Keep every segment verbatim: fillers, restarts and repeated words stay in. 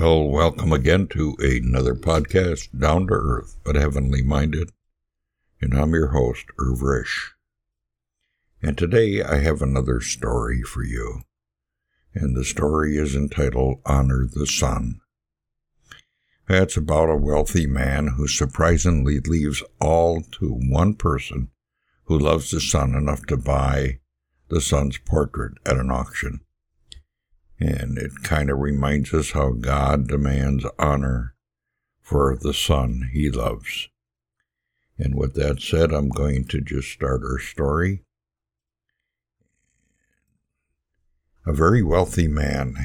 Well, welcome again to another podcast, Down to Earth but Heavenly Minded, and I'm your host, Irv Risch. And today I have another story for you, and the story is entitled, Honor the Sun. That's about a wealthy man who surprisingly leaves all to one person who loves the sun enough to buy the sun's portrait at an auction. And it kind of reminds us how God demands honor for the son he loves. And with that said, I'm going to just start our story. A very wealthy man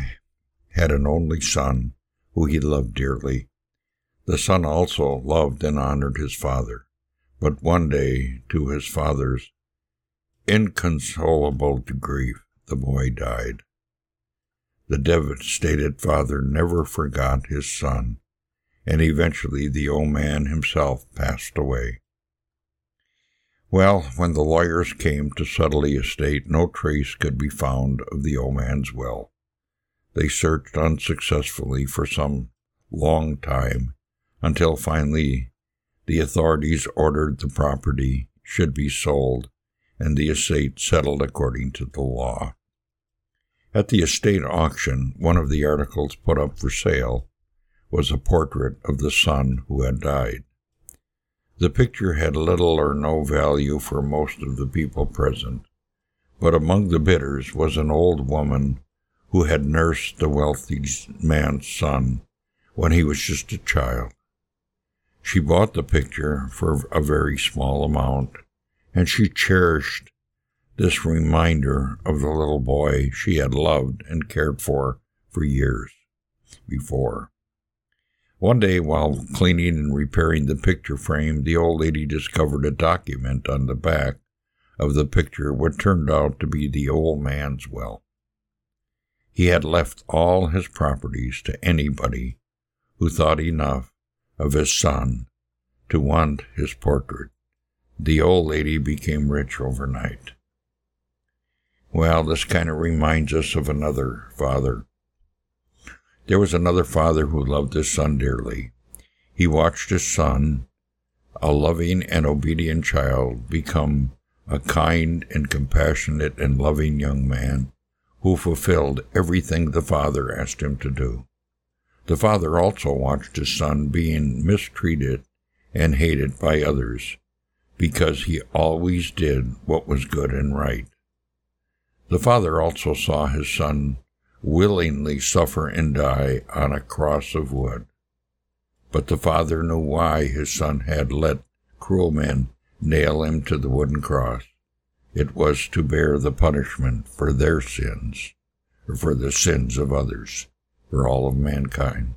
had an only son who he loved dearly. The son also loved and honored his father. But one day, to his father's inconsolable grief, the boy died. The devastated father never forgot his son, and eventually the old man himself passed away. Well, when the lawyers came to settle the estate, no trace could be found of the old man's will. They searched unsuccessfully for some long time, until finally the authorities ordered the property should be sold, and the estate settled according to the law. At the estate auction, one of the articles put up for sale was a portrait of the son who had died. The picture had little or no value for most of the people present, but among the bidders was an old woman who had nursed the wealthy man's son when he was just a child. She bought the picture for a very small amount, and she cherished this reminder of the little boy she had loved and cared for for years before. One day, while cleaning and repairing the picture frame, the old lady discovered a document on the back of the picture, which turned out to be the old man's will. He had left all his properties to anybody who thought enough of his son to want his portrait. The old lady became rich overnight. Well, this kind of reminds us of another father. There was another father who loved his son dearly. He watched his son, a loving and obedient child, become a kind and compassionate and loving young man who fulfilled everything the father asked him to do. The father also watched his son being mistreated and hated by others because he always did what was good and right. The father also saw his son willingly suffer and die on a cross of wood. But the father knew why his son had let cruel men nail him to the wooden cross. It was to bear the punishment for their sins, or for the sins of others, for all of mankind.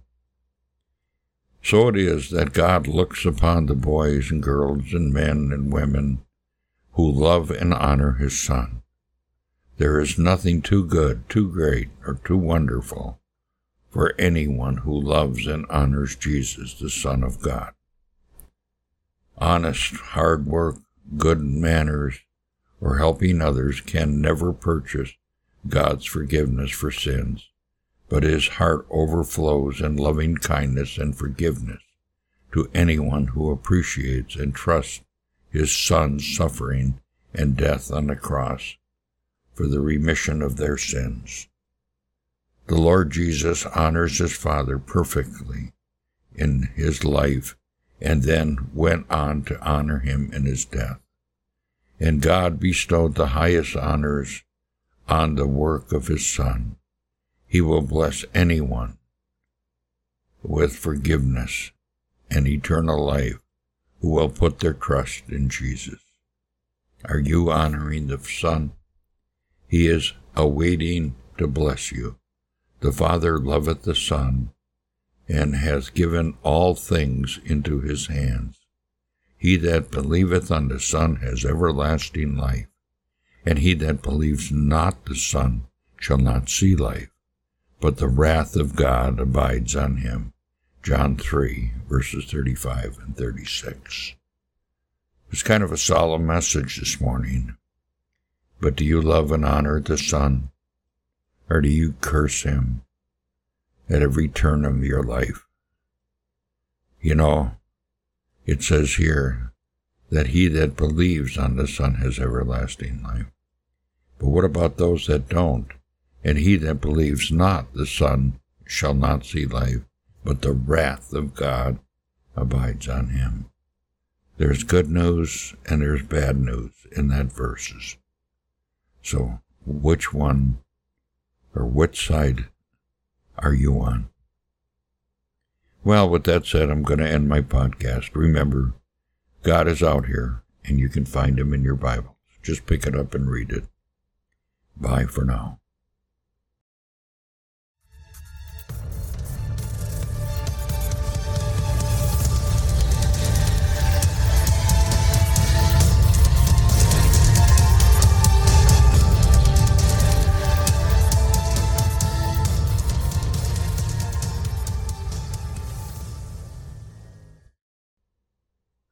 So it is that God looks upon the boys and girls and men and women who love and honor his son. There is nothing too good, too great, or too wonderful for anyone who loves and honors Jesus, the Son of God. Honest, hard work, good manners, or helping others can never purchase God's forgiveness for sins, but his heart overflows in loving kindness and forgiveness to anyone who appreciates and trusts his Son's suffering and death on the cross for the remission of their sins. The Lord Jesus honors his Father perfectly in his life and then went on to honor him in his death. And God bestowed the highest honors on the work of his Son. He will bless anyone with forgiveness and eternal life who will put their trust in Jesus. Are you honoring the Son? He is awaiting to bless you. The Father loveth the Son, and hath given all things into his hands. He that believeth on the Son has everlasting life, and he that believes not the Son shall not see life, but the wrath of God abides on him. John three, verses thirty-five and thirty-six. It's kind of a solemn message this morning. But do you love and honor the Son, or do you curse him? at every turn of your life. You know, it says here that he that believes on the Son has everlasting life. But what about those that don't? And he that believes not the Son shall not see life, but the wrath of God abides on him. There's good news and there's bad news in that verses. So which one or which side are you on? Well, with that said, I'm going to end my podcast. Remember, God is out here, and you can find him in your Bible. Just pick it up and read it. Bye for now.